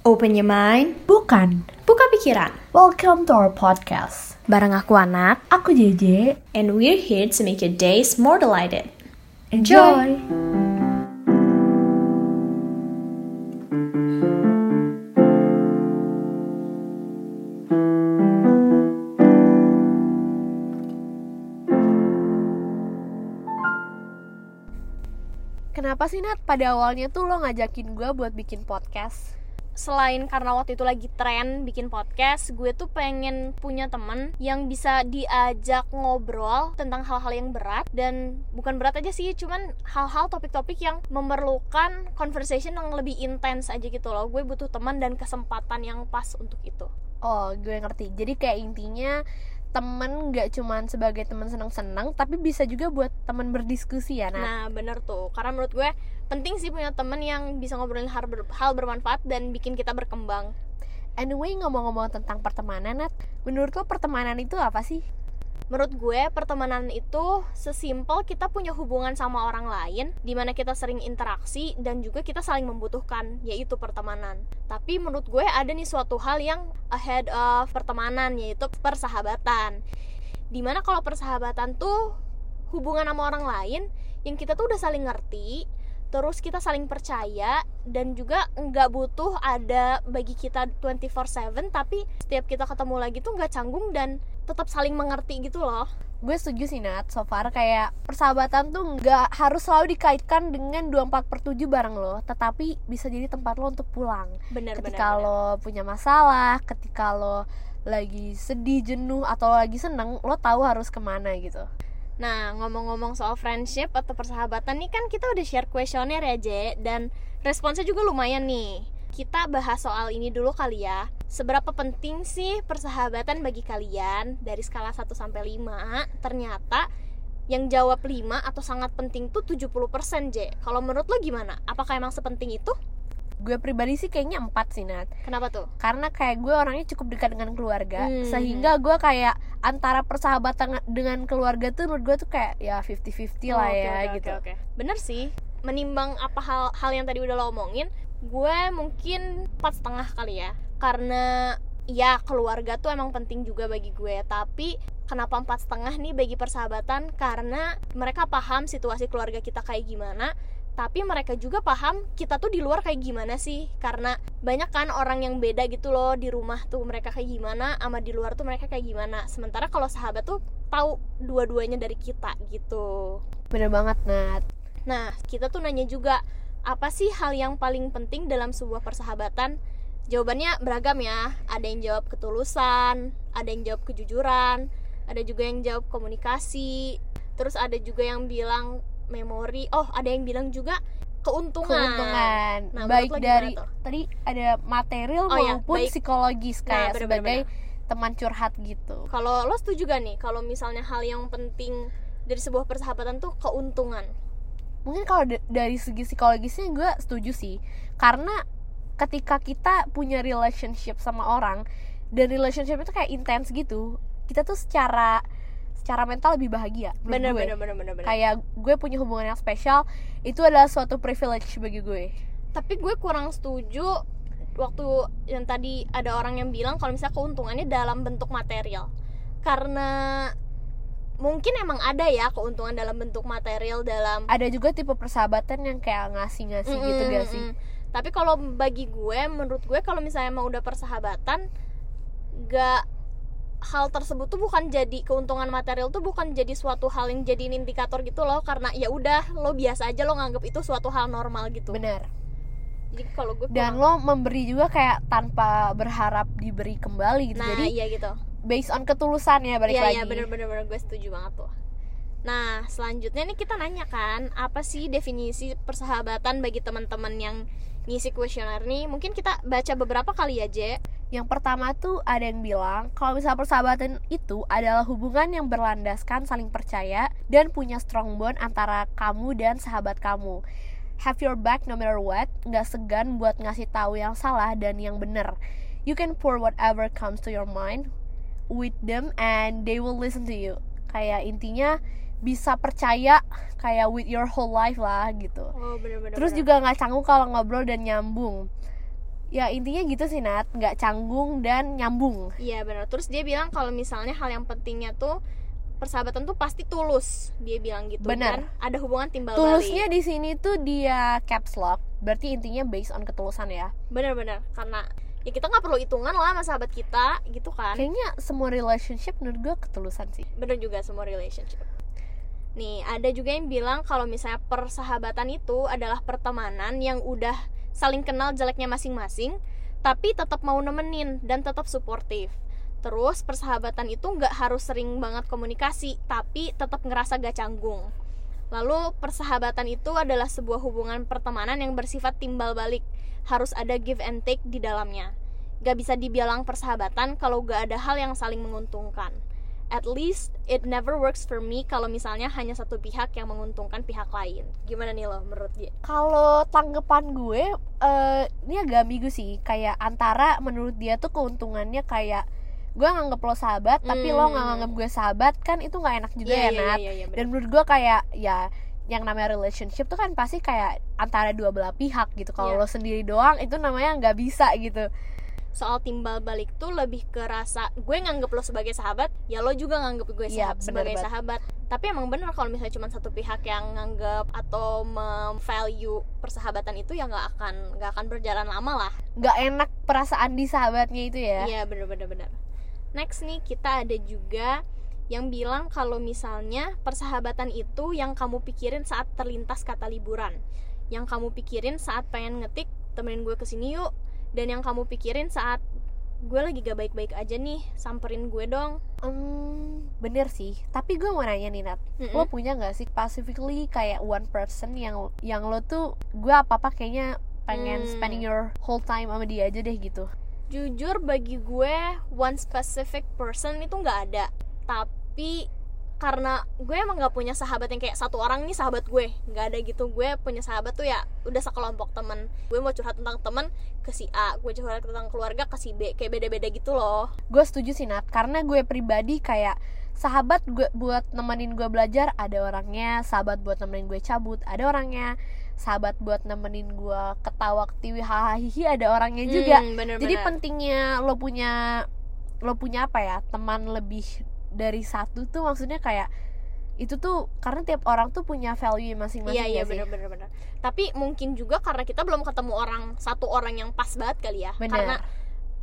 Open your mind. Bukan. Buka pikiran. Welcome to our podcast. Bareng aku Anat, aku JJ, and we're here to make your days more delighted. Enjoy. Kenapa sih Nat pada awalnya tuh lo ngajakin gue buat bikin podcast? Selain karena waktu itu lagi tren bikin podcast, gue tuh pengen punya temen yang bisa diajak ngobrol tentang hal-hal yang berat. Dan bukan berat aja sih, cuman hal-hal topik-topik yang memerlukan conversation yang lebih intens aja gitu loh. Gue butuh teman dan kesempatan yang pas untuk itu. Oh, gue ngerti. Jadi kayak intinya temen gak cuman sebagai temen seneng-seneng, tapi bisa juga buat temen berdiskusi ya Nat? Nah bener tuh, karena menurut gue penting sih punya temen yang bisa ngobrolin hal bermanfaat dan bikin kita berkembang. Anyway, ngomong-ngomong tentang pertemanan Nat, menurut lo pertemanan itu apa sih? Menurut gue pertemanan itu sesimpel kita punya hubungan sama orang lain, dimana kita sering interaksi dan juga kita saling membutuhkan, yaitu pertemanan. Tapi menurut gue ada nih suatu hal yang ahead of pertemanan, yaitu persahabatan. Dimana kalau persahabatan tuh hubungan sama orang lain yang kita tuh udah saling ngerti, terus kita saling percaya, dan juga nggak butuh ada bagi kita 24/7, tapi setiap kita ketemu lagi tuh nggak canggung dan tetap saling mengerti gitu loh. Gue setuju sih Nat, so far kayak persahabatan tuh nggak harus selalu dikaitkan dengan 24/7 bareng lo, tetapi bisa jadi tempat lo untuk pulang. Bener, ketika lo punya masalah, ketika lo lagi sedih, jenuh, atau lo lagi seneng, lo tahu harus kemana gitu. Nah, ngomong-ngomong soal friendship atau persahabatan nih, kan kita udah share kuesioner ya Je, dan responsnya juga lumayan nih. Kita bahas soal ini dulu kali ya. Seberapa penting sih persahabatan bagi kalian? Dari skala 1-5, ternyata yang jawab 5 atau sangat penting tuh 70% Je. Kalau menurut lo gimana? Apakah emang sepenting itu? Gue pribadi sih kayaknya 4 sih Nat. Kenapa tuh? Karena kayak gue orangnya cukup dekat dengan keluarga, sehingga gue kayak antara persahabatan dengan keluarga tuh menurut gue tuh kayak ya 50-50 lah. Okay. Bener sih, menimbang apa hal yang tadi udah lo omongin, gue mungkin 4,5 kali ya. Karena ya keluarga tuh emang penting juga bagi gue, tapi kenapa 4,5 nih bagi persahabatan? Karena mereka paham situasi keluarga kita kayak gimana, tapi mereka juga paham kita tuh di luar kayak gimana sih, karena banyak kan orang yang beda gitu loh. Di rumah tuh mereka kayak gimana, sama di luar tuh mereka kayak gimana. Sementara kalau sahabat tuh tahu dua-duanya dari kita gitu. Bener banget Nat. Nah, kita tuh nanya juga, apa sih hal yang paling penting dalam sebuah persahabatan? Jawabannya beragam ya. Ada yang jawab ketulusan, ada yang jawab kejujuran, ada juga yang jawab komunikasi, terus ada juga yang bilang memori, ada yang bilang juga keuntungan. Nah, baik dari tadi ada material maupun psikologis kayak sebagai teman curhat gitu. Kalau lo setuju juga nih kalau misalnya hal yang penting dari sebuah persahabatan tuh keuntungan? Mungkin kalau dari segi psikologisnya gue setuju sih, karena ketika kita punya relationship sama orang dan relationship itu kayak intens gitu, kita tuh secara mental lebih bahagia. Bener. Kayak gue punya hubungan yang spesial, itu adalah suatu privilege bagi gue. Tapi gue kurang setuju waktu yang tadi ada orang yang bilang kalau misalnya keuntungannya dalam bentuk material. Karena mungkin emang ada ya keuntungan dalam bentuk material dalam. Ada juga tipe persahabatan yang kayak ngasih-ngasih gitu gak sih? Tapi kalau bagi gue, menurut gue kalau misalnya emang udah persahabatan, hal tersebut tuh bukan jadi keuntungan material, tuh bukan jadi suatu hal yang jadi indikator gitu loh, karena ya udah lo biasa aja, lo nganggep itu suatu hal normal gitu. Bener. Jadi kalau gue dan lo memberi juga kayak tanpa berharap diberi kembali gitu. Nah, jadi iya gitu. Based on ketulusan ya, balik lagi. Iya bener, gue setuju banget tuh. Nah, selanjutnya nih kita nanya kan, apa sih definisi persahabatan bagi teman-teman yang ngisi kuesioner nih? Mungkin kita baca beberapa kali aja. Yang pertama tuh ada yang bilang kalau misalnya persahabatan itu adalah hubungan yang berlandaskan saling percaya dan punya strong bond antara kamu dan sahabat kamu. Have your back no matter what, gak segan buat ngasih tahu yang salah dan yang benar. You can pour whatever comes to your mind with them and they will listen to you. Kayak intinya bisa percaya kayak with your whole life lah gitu. Terus juga gak canggung kalau ngobrol dan nyambung. Ya intinya gitu sih Nat, nggak canggung dan nyambung. Iya benar. Terus dia bilang kalau misalnya hal yang pentingnya tuh persahabatan tuh pasti tulus, dia bilang gitu. Benar. Dan ada hubungan timbal balik. Tulusnya di sini tuh dia caps lock, berarti intinya based on ketulusan ya. Benar-benar, karena ya kita nggak perlu hitungan lah sama sahabat kita gitu kan. Kayaknya semua relationship menurut gue ketulusan sih. Benar juga, semua relationship. Nih ada juga yang bilang kalau misalnya persahabatan itu adalah pertemanan yang udah saling kenal jeleknya masing-masing, tapi tetap mau nemenin dan tetap suportif. Terus persahabatan itu nggak harus sering banget komunikasi, tapi tetap ngerasa gak canggung. Lalu persahabatan itu adalah sebuah hubungan pertemanan yang bersifat timbal balik, harus ada give and take di dalamnya. Gak bisa dibilang persahabatan kalau gak ada hal yang saling menguntungkan. At least it never works for me kalau misalnya hanya satu pihak yang menguntungkan pihak lain. Gimana nih lo menurut dia? Kalau tanggapan gue, ini agak ambigu sih. Kayak antara menurut dia tuh keuntungannya kayak gue nganggep lo sahabat, tapi lo gak nganggep gue sahabat, kan itu gak enak juga ya Nat. Dan menurut gue kayak ya yang namanya relationship tuh kan pasti kayak antara dua belah pihak gitu. Kalau lo sendiri doang itu namanya gak bisa gitu. Soal timbal balik tuh lebih ke rasa gue nganggep lo sebagai sahabat, ya lo juga nganggep gue sebagai sahabat. Tapi emang bener kalau misalnya cuma satu pihak yang nganggep atau value persahabatan itu ya nggak akan berjalan lama lah. Nggak enak perasaan di sahabatnya itu ya. Iya bener. Next nih kita ada juga yang bilang kalau misalnya persahabatan itu yang kamu pikirin saat terlintas kata liburan, yang kamu pikirin saat pengen ngetik temenin gue kesini yuk, dan yang kamu pikirin saat gue lagi gak baik-baik aja nih, samperin gue dong. Bener sih, tapi gue mau nanya nih Nat, lo punya gak sih specifically kayak one person yang lo tuh gue apa-apa kayaknya pengen spending your whole time sama dia aja deh gitu? Jujur bagi gue one specific person itu gak ada. Tapi karena gue emang gak punya sahabat yang kayak satu orang nih sahabat gue, gak ada gitu. Gue punya sahabat tuh ya udah sekelompok temen. Gue mau curhat tentang temen ke si A, gue curhat tentang keluarga ke si B, kayak beda-beda gitu loh. Gue setuju sih Nat, karena gue pribadi kayak sahabat gue buat nemenin gue belajar ada orangnya, sahabat buat nemenin gue cabut ada orangnya, sahabat buat nemenin gue ketawa ketiwi hahihi ada orangnya juga. Bener-bener. Jadi pentingnya lo punya apa ya, teman lebih dari satu tuh maksudnya kayak itu tuh karena tiap orang tuh punya value masing-masing. Iya benar. Tapi mungkin juga karena kita belum ketemu satu orang yang pas banget kali ya. Bener. Karena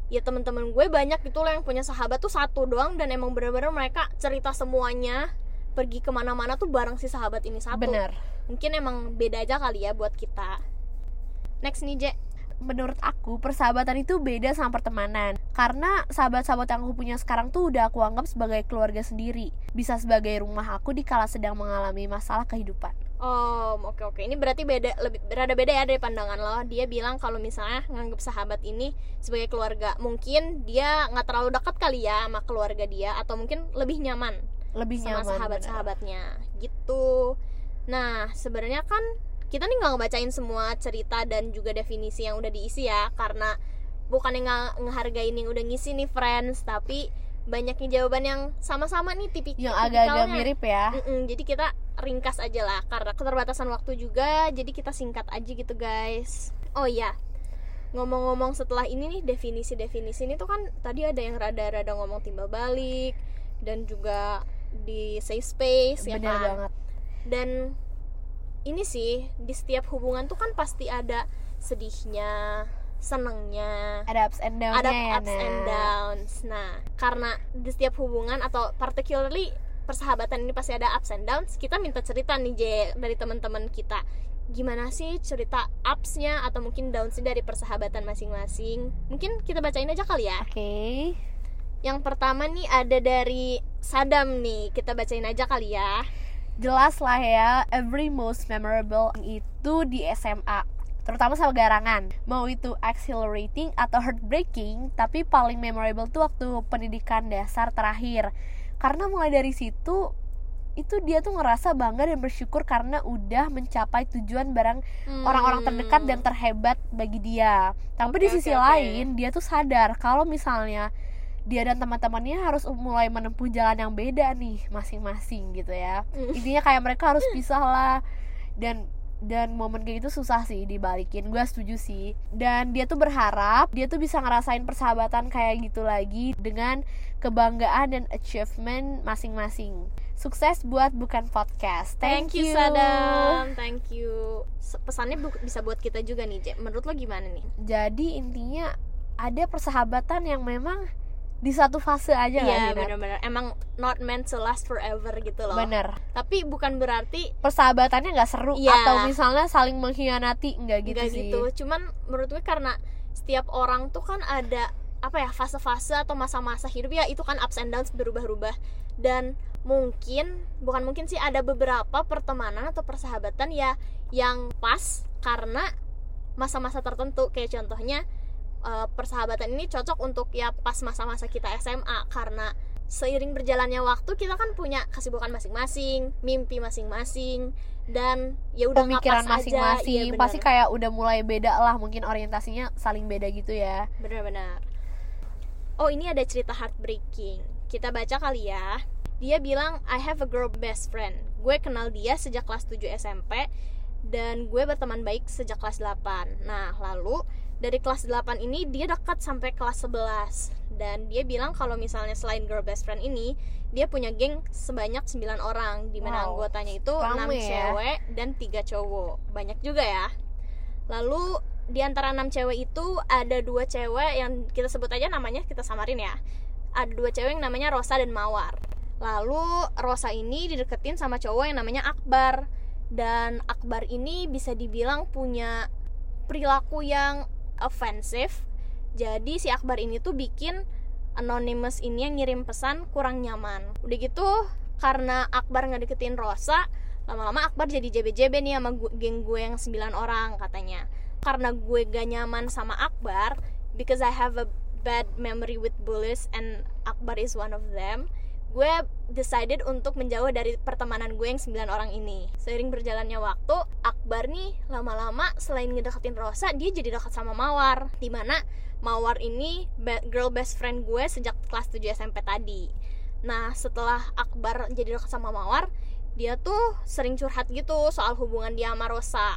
ya teman-teman gue banyak gitu loh yang punya sahabat tuh satu doang, dan emang benar-benar mereka cerita semuanya, pergi kemana-mana tuh bareng si sahabat ini satu. Bener. Mungkin emang beda aja kali ya buat kita. Next nih Je. Menurut aku persahabatan itu beda sama pertemanan, karena sahabat-sahabat yang aku punya sekarang tuh udah aku anggap sebagai keluarga sendiri, bisa sebagai rumah aku dikala sedang mengalami masalah kehidupan. Oh oke. Ini berarti beda ya dari pandangan lo. Dia bilang kalau misalnya nganggap sahabat ini sebagai keluarga, mungkin dia nggak terlalu dekat kali ya sama keluarga dia, atau mungkin lebih nyaman sama sahabat-sahabatnya gitu. Nah sebenarnya kan kita nih gak ngebacain semua cerita dan juga definisi yang udah diisi ya, karena bukannya gak ngehargain yang udah ngisi nih friends, tapi banyaknya jawaban yang sama-sama nih tipikalnya, yang agak-agak mirip ya. Jadi kita ringkas aja lah karena keterbatasan waktu juga, jadi kita singkat aja gitu guys. Oh iya, ngomong-ngomong setelah ini nih definisi-definisi ini tuh kan tadi ada yang rada-rada ngomong timbal balik dan juga di safe space. Bener ya kan? Banget. Dan ini sih, di setiap hubungan tuh kan pasti ada sedihnya, senengnya, ada ups and downs-nya ya, downs. Nah, karena di setiap hubungan atau particularly persahabatan ini pasti ada ups and downs, kita minta cerita nih Je, dari teman-teman kita. Gimana sih cerita ups-nya atau mungkin downs-nya dari persahabatan masing-masing? Mungkin kita bacain aja kali ya. Oke. Yang pertama nih ada dari Sadam nih, kita bacain aja kali ya. Jelas lah ya, every most memorable itu di SMA, terutama sama garangan. Mau itu exhilarating atau heartbreaking, tapi paling memorable tuh waktu pendidikan dasar terakhir. Karena mulai dari situ, itu dia tuh ngerasa bangga dan bersyukur karena udah mencapai tujuan bareng orang-orang terdekat dan terhebat bagi dia. Tapi di sisi lain, dia tuh sadar kalau misalnya dia dan teman-temannya harus mulai menempuh jalan yang beda nih masing-masing gitu ya. Intinya kayak mereka harus pisah lah, dan Dan momen kayak gitu susah sih dibalikin, gue setuju sih. Dan dia tuh berharap dia tuh bisa ngerasain persahabatan kayak gitu lagi dengan kebanggaan dan achievement masing-masing. Sukses buat Bukan Podcast. Thank you Sadam, thank you. Pesannya bisa buat kita juga nih, Je. Menurut lo gimana nih? Jadi intinya ada persahabatan yang memang di satu fase aja ya, kan? Iya benar-benar emang not meant to last forever gitu loh. Bener. Tapi bukan berarti persahabatannya nggak seru ya, atau misalnya saling mengkhianati, nggak gitu sih. Nggak gitu. Cuman menurut gue karena setiap orang tuh kan ada apa ya fase-fase atau masa-masa hidup ya, itu kan ups and downs, berubah-ubah, dan bukan mungkin sih ada beberapa pertemanan atau persahabatan ya yang pas karena masa-masa tertentu. Kayak contohnya persahabatan ini cocok untuk ya pas masa-masa kita SMA, karena seiring berjalannya waktu kita kan punya kesibukan masing-masing, mimpi masing-masing, dan ya udah pemikiran masing-masing, ya, pasti kayak udah mulai beda lah, mungkin orientasinya saling beda gitu ya. Benar-benar. Oh, ini ada cerita heartbreaking, kita baca kali ya. Dia bilang, I have a girl best friend. Gue kenal dia sejak kelas 7 SMP dan gue berteman baik sejak kelas 8. Nah, lalu dari kelas 8 ini dia dekat sampai kelas 11. Dan dia bilang kalau misalnya selain girl best friend ini, dia punya geng sebanyak 9 orang, dimana anggotanya itu 6 cewek dan 3 cowok. Banyak juga ya. Lalu di antara 6 cewek itu ada 2 cewek yang kita sebut aja namanya, kita samarin ya. Ada 2 cewek yang namanya Rosa dan Mawar. Lalu Rosa ini dideketin sama cowok yang namanya Akbar. Dan Akbar ini bisa dibilang punya perilaku yang offensive. Jadi si Akbar ini tuh bikin Anonymous ini yang ngirim pesan kurang nyaman. Udah gitu karena Akbar ngedeketin Rosa, lama-lama Akbar jadi JB-JB nih sama geng gue yang 9 orang katanya. Karena gue gak nyaman sama Akbar, because I have a bad memory with bullies and Akbar is one of them, gue decided untuk menjauh dari pertemanan gue yang 9 orang ini. Seiring berjalannya waktu, Akbar nih lama-lama selain ngedeketin Rosa, dia jadi dekat sama Mawar, dimana Mawar ini girl best friend gue sejak kelas 7 SMP tadi. Nah, setelah Akbar jadi dekat sama Mawar, dia tuh sering curhat gitu soal hubungan dia sama Rosa.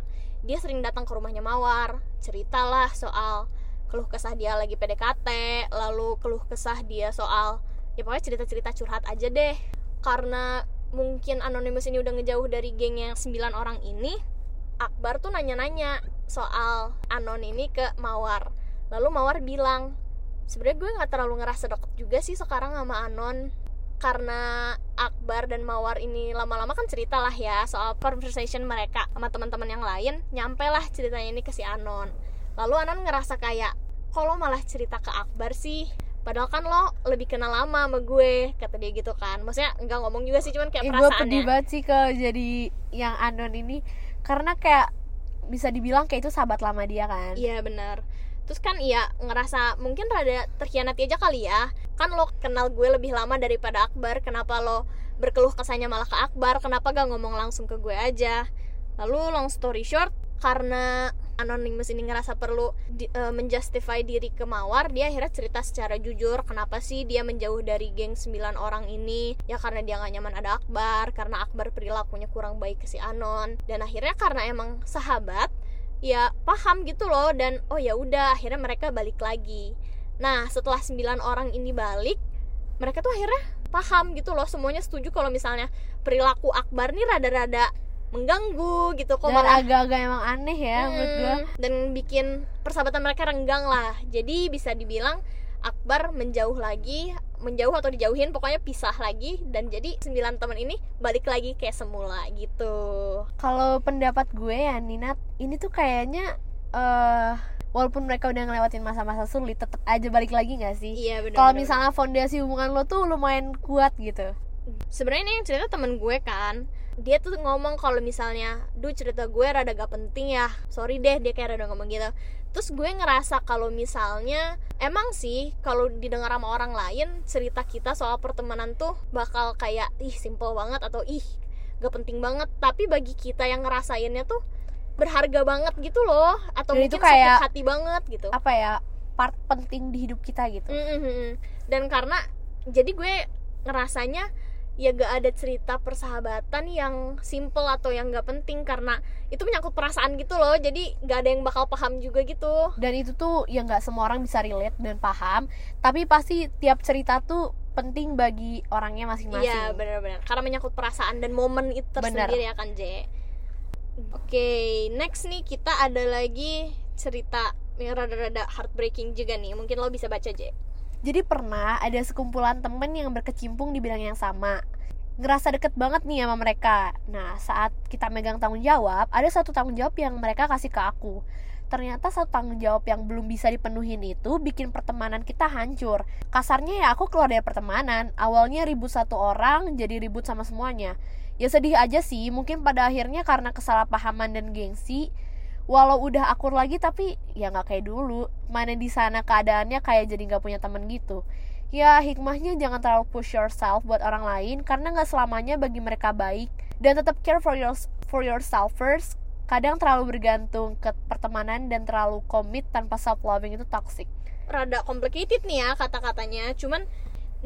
Dia sering datang ke rumahnya Mawar, ceritalah soal keluh kesah dia lagi PDKT, lalu keluh kesah dia soal ya pokoknya cerita-cerita curhat aja deh. Karena mungkin Anonymous ini udah ngejauh dari geng yang 9 orang ini, Akbar tuh nanya-nanya soal Anon ini ke Mawar. Lalu Mawar bilang, sebenarnya gue gak terlalu ngerasa deket juga sih sekarang sama Anon. Karena Akbar dan Mawar ini lama-lama kan ceritalah ya soal conversation mereka sama teman-teman yang lain, nyampe lah ceritanya ini ke si Anon. Lalu Anon ngerasa kayak, kok lo malah cerita ke Akbar sih? Padahal kan lo lebih kenal lama sama gue, kata dia gitu kan. Maksudnya gak ngomong juga sih, cuman kayak perasaannya. Gue pedih banget sih kalau jadi yang Anon ini, karena kayak bisa dibilang kayak itu sahabat lama dia kan. Iya benar. Terus kan iya ngerasa mungkin rada terkhianati aja kali ya. Kan lo kenal gue lebih lama daripada Akbar, kenapa lo berkeluh kesahnya malah ke Akbar, kenapa gak ngomong langsung ke gue aja. Lalu long story short, karena Anonymous ini ngerasa perlu menjustify diri ke Mawar, dia akhirnya cerita secara jujur kenapa sih dia menjauh dari geng 9 orang ini. Ya karena dia gak nyaman ada Akbar, karena Akbar perilakunya kurang baik ke si Anon. Dan akhirnya karena emang sahabat, ya paham gitu loh, dan oh ya udah akhirnya mereka balik lagi. Nah setelah 9 orang ini balik, mereka tuh akhirnya paham gitu loh, semuanya setuju kalau misalnya perilaku Akbar nih rada-rada mengganggu gitu kok, dan malah agak-agak emang aneh ya menurut gue, dan bikin persahabatan mereka renggang lah. Jadi bisa dibilang Akbar menjauh atau dijauhin, pokoknya pisah lagi, dan jadi 9 teman ini balik lagi kayak semula gitu. Kalau pendapat gue ya Nina, ini tuh kayaknya walaupun mereka udah ngelewatin masa-masa sulit, tetap aja balik lagi nggak sih? Iya benar. Kalau misalnya fondasi hubungan lo tuh lumayan kuat gitu. Sebenarnya ini yang cerita teman gue kan, dia tuh ngomong kalau misalnya, duh cerita gue rada gak penting ya, sorry deh, dia kayak rada ngomong gitu. Terus gue ngerasa kalau misalnya emang sih kalau didengar sama orang lain, cerita kita soal pertemanan tuh bakal kayak ih simple banget atau ih gak penting banget. Tapi bagi kita yang ngerasainnya tuh berharga banget gitu loh, atau jadi mungkin sakit hati banget gitu, apa ya, part penting di hidup kita gitu. Dan karena jadi gue ngerasanya ya gak ada cerita persahabatan yang simple atau yang gak penting, karena itu menyangkut perasaan gitu loh, jadi gak ada yang bakal paham juga gitu. Dan itu tuh yang gak semua orang bisa relate dan paham, tapi pasti tiap cerita tuh penting bagi orangnya masing-masing. Iya benar-benar, karena menyangkut perasaan dan momen itu tersendiri. Bener. Ya kan Je. Oke, next nih kita ada lagi cerita yang rada-rada heartbreaking juga nih, mungkin lo bisa baca Je. Jadi pernah ada sekumpulan temen yang berkecimpung di bidang yang sama, ngerasa deket banget nih sama mereka. Nah saat kita megang tanggung jawab, ada satu tanggung jawab yang mereka kasih ke aku. Ternyata satu tanggung jawab yang belum bisa dipenuhin itu bikin pertemanan kita hancur. Kasarnya ya aku keluar dari pertemanan. Awalnya ribut satu orang, jadi ribut sama semuanya. Ya sedih aja sih, mungkin pada akhirnya karena kesalahpahaman dan gengsi. Walau udah akur lagi tapi ya gak kayak dulu. Mana di sana keadaannya kayak jadi gak punya teman gitu. Ya hikmahnya jangan terlalu push yourself buat orang lain, karena gak selamanya bagi mereka baik. Dan tetap care for yourself first. Kadang terlalu bergantung ke pertemanan dan terlalu komit tanpa self-loving itu toxic. Rada complicated nih ya kata-katanya. Cuman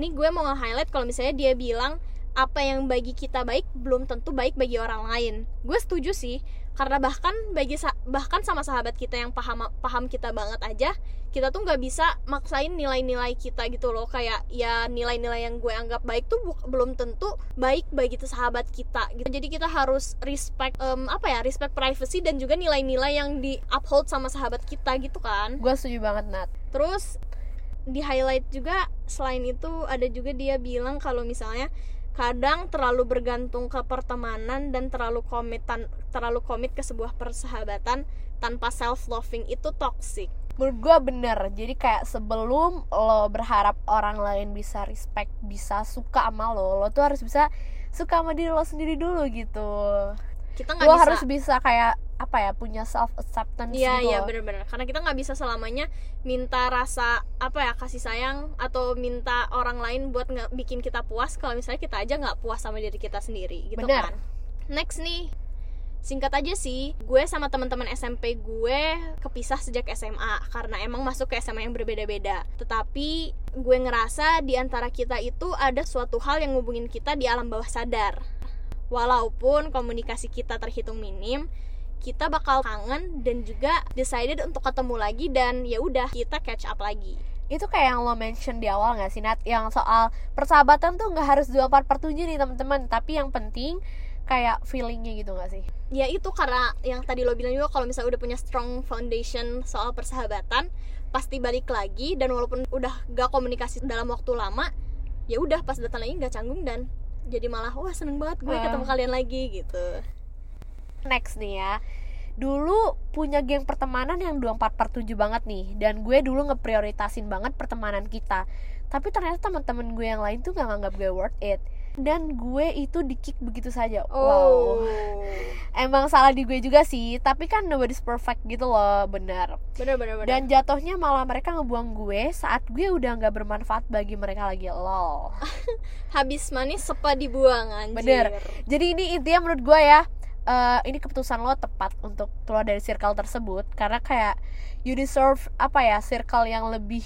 ini gue mau nge-highlight kalau misalnya dia bilang apa yang bagi kita baik belum tentu baik bagi orang lain. Gue setuju sih, karena bahkan sama sahabat kita yang paham kita banget aja, kita tuh gak bisa maksain nilai-nilai kita gitu loh. Kayak ya nilai-nilai yang gue anggap baik tuh belum tentu baik bagi sahabat kita gitu. Jadi kita harus respect privacy dan juga nilai-nilai yang di uphold sama sahabat kita gitu kan. Gue setuju banget Nat. Terus di highlight juga selain itu ada juga dia bilang kalau misalnya kadang terlalu bergantung ke pertemanan dan terlalu komit ke sebuah persahabatan tanpa self-loving itu toxic. Menurut gue bener, jadi kayak sebelum lo berharap orang lain bisa respect, bisa suka sama lo tuh harus bisa suka sama diri lo sendiri dulu gitu. Lo harus bisa kayak punya self acceptance gitu. Iya benar-benar, karena kita nggak bisa selamanya minta rasa kasih sayang atau minta orang lain buat bikin kita puas kalau misalnya kita aja nggak puas sama diri kita sendiri gitu. Bener. Kan next nih singkat aja sih, gue sama teman-teman SMP gue kepisah sejak SMA karena emang masuk ke SMA yang berbeda-beda, tetapi gue ngerasa di antara kita itu ada suatu hal yang ngubungin kita di alam bawah sadar. Walaupun komunikasi kita terhitung minim, kita bakal kangen dan juga decided untuk ketemu lagi dan ya udah kita catch up lagi. Itu kayak yang lo mention di awal nggak sih Nat, yang soal persahabatan tuh nggak harus 24/7 nih teman-teman, tapi yang penting kayak feelingnya gitu nggak sih? Ya itu, karena yang tadi lo bilang juga kalau misalnya udah punya strong foundation soal persahabatan pasti balik lagi, dan walaupun udah gak komunikasi dalam waktu lama, ya udah pas datang lagi nggak canggung dan jadi malah wah seneng banget gue ketemu kalian lagi gitu. Next nih ya, dulu punya geng pertemanan yang 24/7 banget nih, dan gue dulu ngeprioritasin banget pertemanan kita. Tapi ternyata teman-teman gue yang lain tuh gak nganggap gue worth it, dan gue itu di-kick begitu saja. Wow. Emang salah di gue juga sih, tapi kan nobody's perfect gitu loh. Bener. Dan jatuhnya malah mereka ngebuang gue saat gue udah gak bermanfaat bagi mereka lagi. Lol. Habis manis sepa dibuang anjir. Bener. Jadi ini intinya menurut gue ya, ini keputusan lo tepat untuk keluar dari circle tersebut, karena kayak you deserve circle yang lebih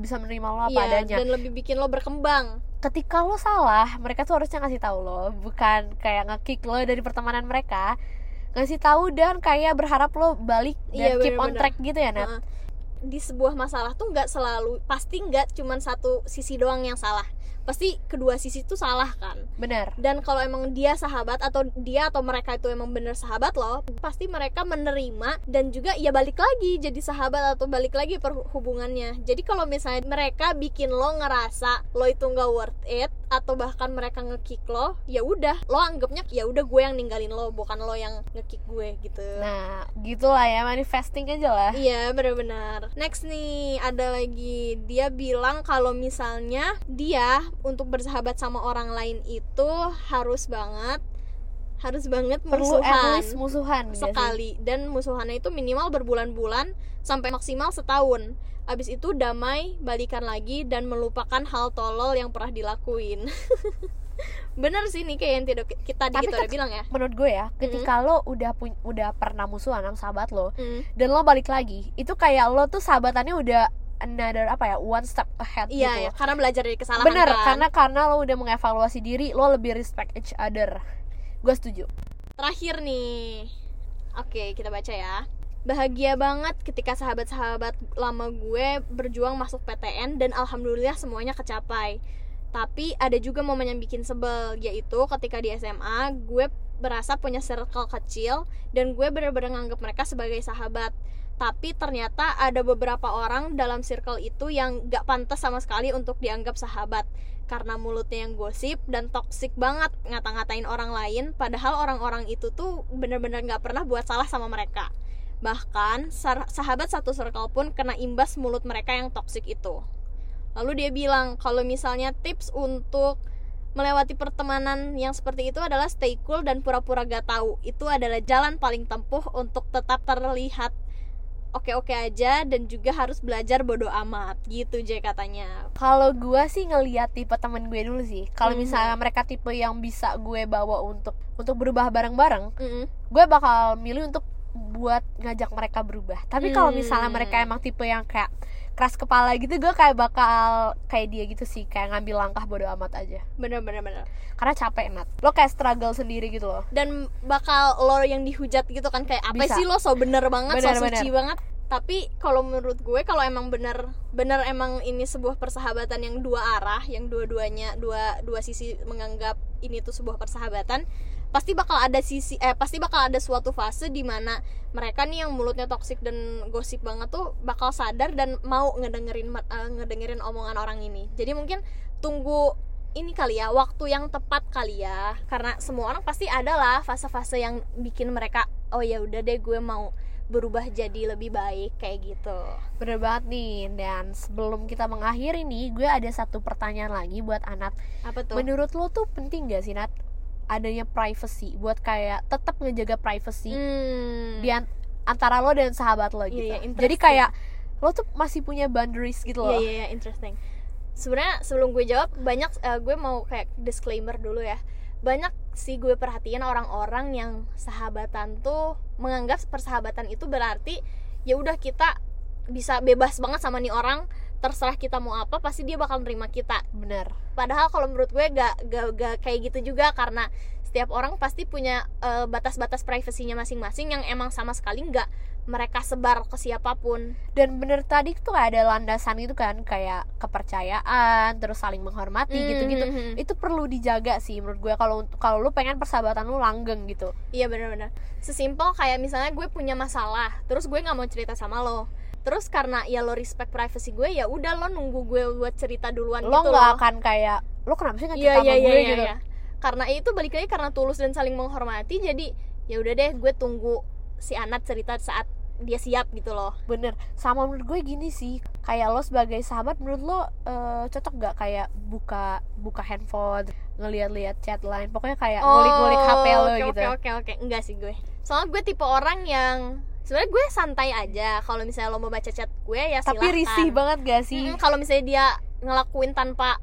bisa menerima lo apa adanya dan lebih bikin lo berkembang. Ketika lo salah, mereka tuh harusnya ngasih tahu lo, bukan kayak nge-kick lo dari pertemanan mereka. Ngasih tahu dan kayak berharap lo balik dan keep on track gitu ya Nat. Di sebuah masalah tuh nggak selalu, pasti nggak cuman satu sisi doang yang salah, pasti kedua sisi itu salah kan. Benar. Dan kalau emang dia sahabat atau dia atau mereka itu emang bener sahabat lo, pasti mereka menerima dan juga ya balik lagi jadi sahabat atau balik lagi perhubungannya. Jadi kalau misalnya mereka bikin lo ngerasa lo itu nggak worth it atau bahkan mereka ngekick lo, ya udah lo anggapnya ya udah gue yang ninggalin lo, bukan lo yang ngekick gue gitu. Nah gitulah ya, manifesting aja lah. Iya benar-benar. Next nih ada lagi, dia bilang kalau misalnya dia untuk bersahabat sama orang lain itu harus banget perlu musuhan sekali, dan musuhannya itu minimal berbulan-bulan sampai maksimal setahun. Abis itu damai, balikan lagi dan melupakan hal tolol yang pernah dilakuin. Bener sih nih kayak yang kita di kita udah bilang ya. Menurut gue ya, ketika lo udah pernah musuhan sama sahabat lo, dan lo balik lagi, itu kayak lo tuh sahabatannya udah another apa ya, one step ahead gitu. Iya, karena belajar dari kesalahan. Bener, kan? karena lo udah mengevaluasi diri, lo lebih respect each other. Gue setuju. Terakhir nih. Oke, kita baca ya. Bahagia banget ketika sahabat-sahabat lama gue berjuang masuk PTN dan alhamdulillah semuanya kecapai. Tapi ada juga momen yang bikin sebel, yaitu ketika di SMA gue berasa punya circle kecil dan gue bener-bener nganggep mereka sebagai sahabat. Tapi ternyata ada beberapa orang dalam circle itu yang gak pantas sama sekali untuk dianggap sahabat, karena mulutnya yang gosip dan toksik banget ngata-ngatain orang lain, padahal orang-orang itu tuh bener-bener gak pernah buat salah sama mereka. Bahkan sahabat satu circle pun kena imbas mulut mereka yang toksik itu. Lalu dia bilang kalau misalnya tips untuk melewati pertemanan yang seperti itu adalah stay cool dan pura-pura gak tahu. Itu adalah jalan paling tempuh untuk tetap terlihat oke-oke aja dan juga harus belajar bodo amat gitu Jay katanya. Kalau gue sih ngelihat tipe temen gue dulu sih. Kalau misalnya mereka tipe yang bisa gue bawa untuk berubah bareng-bareng, gue bakal milih untuk buat ngajak mereka berubah. Tapi kalau misalnya mereka emang tipe yang kayak keras kepala gitu, gue kayak bakal kayak dia gitu sih, kayak ngambil langkah bodo amat aja. Bener. Karena capek, Nat. Lo kayak struggle sendiri gitu loh. Dan bakal lo yang dihujat gitu kan, kayak apa sih lo so bener banget, so suci banget. Tapi kalau menurut gue, kalau emang bener emang ini sebuah persahabatan yang dua arah, yang dua sisi menganggap ini tuh sebuah persahabatan, pasti bakal ada suatu fase di mana mereka nih yang mulutnya toksik dan gosip banget tuh bakal sadar dan mau ngedengerin omongan orang ini. Jadi mungkin tunggu ini kali ya, waktu yang tepat kali ya, karena semua orang pasti ada lah fase-fase yang bikin mereka oh ya udah deh gue mau berubah jadi lebih baik kayak gitu. Bener banget nih. Dan sebelum kita mengakhiri nih, gue ada satu pertanyaan lagi buat Anat. Apa tuh? Menurut lo tuh penting gak sih, Nat, adanya privacy buat kayak tetap ngejaga privacy di antara lo dan sahabat lo gitu? Jadi kayak lo tuh masih punya boundaries gitu loh. Iya, interesting. Sebenarnya sebelum gue jawab, gue mau kayak disclaimer dulu ya. Banyak sih gue perhatiin orang-orang yang sahabatan tuh menganggap persahabatan itu berarti ya udah kita bisa bebas banget sama nih orang, terserah kita mau apa pasti dia bakal nerima kita. Bener. Padahal kalau menurut gue gak kayak gitu juga, karena setiap orang pasti punya batas-batas privasinya masing-masing yang emang sama sekali nggak mereka sebar ke siapapun. Dan bener tadi tuh ada landasan itu kan, kayak kepercayaan, terus saling menghormati gitu-gitu. Itu perlu dijaga sih menurut gue kalau lu pengen persahabatan lu langgeng gitu. Iya bener-bener. Sesimpel kayak misalnya gue punya masalah, terus gue nggak mau cerita sama lo. Terus karena ya lo respect privasi gue, ya udah lo nunggu gue buat cerita duluan lo gitu. Lo nggak akan kayak lo kenapa sih nggak cerita sama gue gitu? Iya. Karena itu balik lagi karena tulus dan saling menghormati, jadi ya udah deh gue tunggu si Anat cerita saat dia siap gitu loh. Bener. Sama menurut gue gini sih, kayak lo sebagai sahabat, menurut lo cocok gak kayak buka handphone, ngeliat-liat chat lain, pokoknya kayak ngulik-ngulik HP lo gitu? Oke. Enggak sih gue. Soalnya gue tipe orang yang sebenarnya gue santai aja. Kalau misalnya lo mau baca chat gue ya silahkan. Tapi risih banget gak sih? Kalau misalnya dia ngelakuin tanpa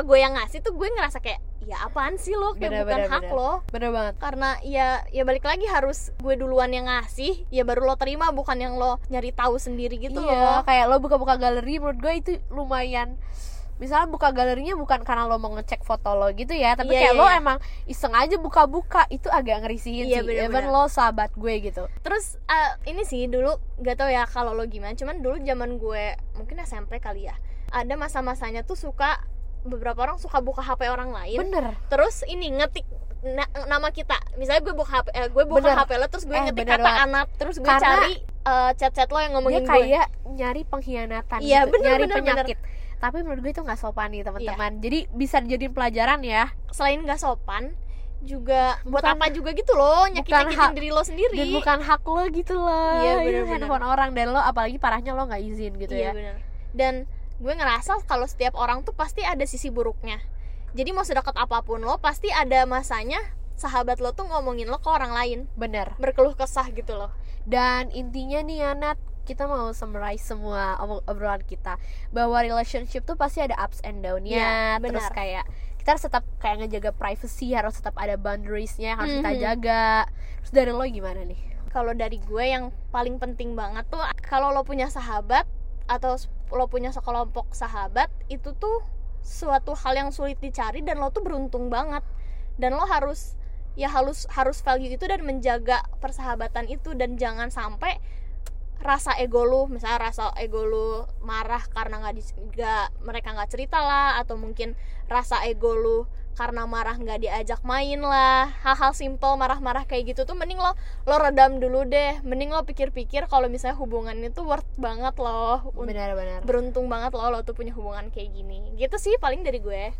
gue yang ngasih tuh gue ngerasa kayak ya apaan sih lo, kayak bukan hak lo. Bener banget. Karena ya balik lagi harus gue duluan yang ngasih, ya baru lo terima, bukan yang lo nyari tahu sendiri gitu. Iya, kayak lo buka-buka galeri, menurut gue itu lumayan. Misalnya buka galerinya bukan karena lo mau ngecek foto lo gitu ya, tapi kayak lo emang iseng aja buka-buka, itu agak ngerisihin sih. Even lo sahabat gue gitu. Terus ini sih dulu, gak tau ya kalau lo gimana, cuman dulu zaman gue mungkin SMP kali ya, ada masa-masanya tuh beberapa orang suka buka HP orang lain. Bener. Terus ini ngetik nama kita. Misalnya gue buka HP HP lo, terus gue ngetik kata Anat, terus gue cari chat-chat lo yang ngomongin dia gue. Dia kayak nyari pengkhianatan gitu, bener, penyakit. Bener. Tapi menurut gue itu enggak sopan nih, teman-teman. Yeah. Jadi bisa dijadiin pelajaran ya. Selain enggak sopan, juga buat apa juga gitu loh, nyakitin diri lo sendiri. Dan bukan hak lo gitu loh. Iya, bener. Handphone orang, dan lo apalagi parahnya lo enggak izin gitu ya. Iya, bener. Dan gue ngerasa kalau setiap orang tuh pasti ada sisi buruknya. Jadi mau sedekat apapun lo, pasti ada masanya sahabat lo tuh ngomongin lo ke orang lain. Bener. Berkeluh kesah gitu loh. Dan intinya nih Anat, kita mau summarize semua obrolan kita, bahwa relationship tuh pasti ada ups and down-nya. Terus kayak kita harus tetap kayak ngejaga privacy, harus tetap ada boundaries-nya, harus kita jaga. Terus dari lo gimana nih? Kalau dari gue yang paling penting banget tuh, kalau lo punya sahabat atau lo punya sekelompok sahabat itu tuh suatu hal yang sulit dicari, dan lo tuh beruntung banget, dan lo harus harus value itu dan menjaga persahabatan itu. Dan jangan sampai rasa ego lu, misalnya rasa ego lu marah karena mereka nggak cerita lah, atau mungkin rasa ego lu karena marah nggak diajak main lah, hal-hal simple marah-marah kayak gitu tuh mending lo redam dulu deh, mending lo pikir-pikir kalau misalnya hubungan itu worth banget loh, benar-benar beruntung banget lo tuh punya hubungan kayak gini. Gitu sih paling dari gue.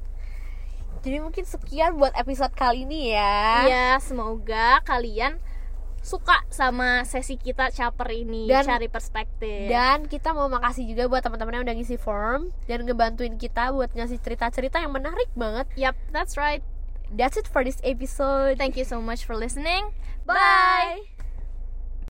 Jadi mungkin sekian buat episode kali ini ya. Iya, semoga kalian suka sama sesi kita caper ini, dan cari perspektif. Dan kita mau makasih juga buat teman-teman yang udah ngisi form dan ngebantuin kita buat ngasih cerita-cerita yang menarik banget. Yap, that's right. That's it for this episode. Thank you so much for listening. Bye.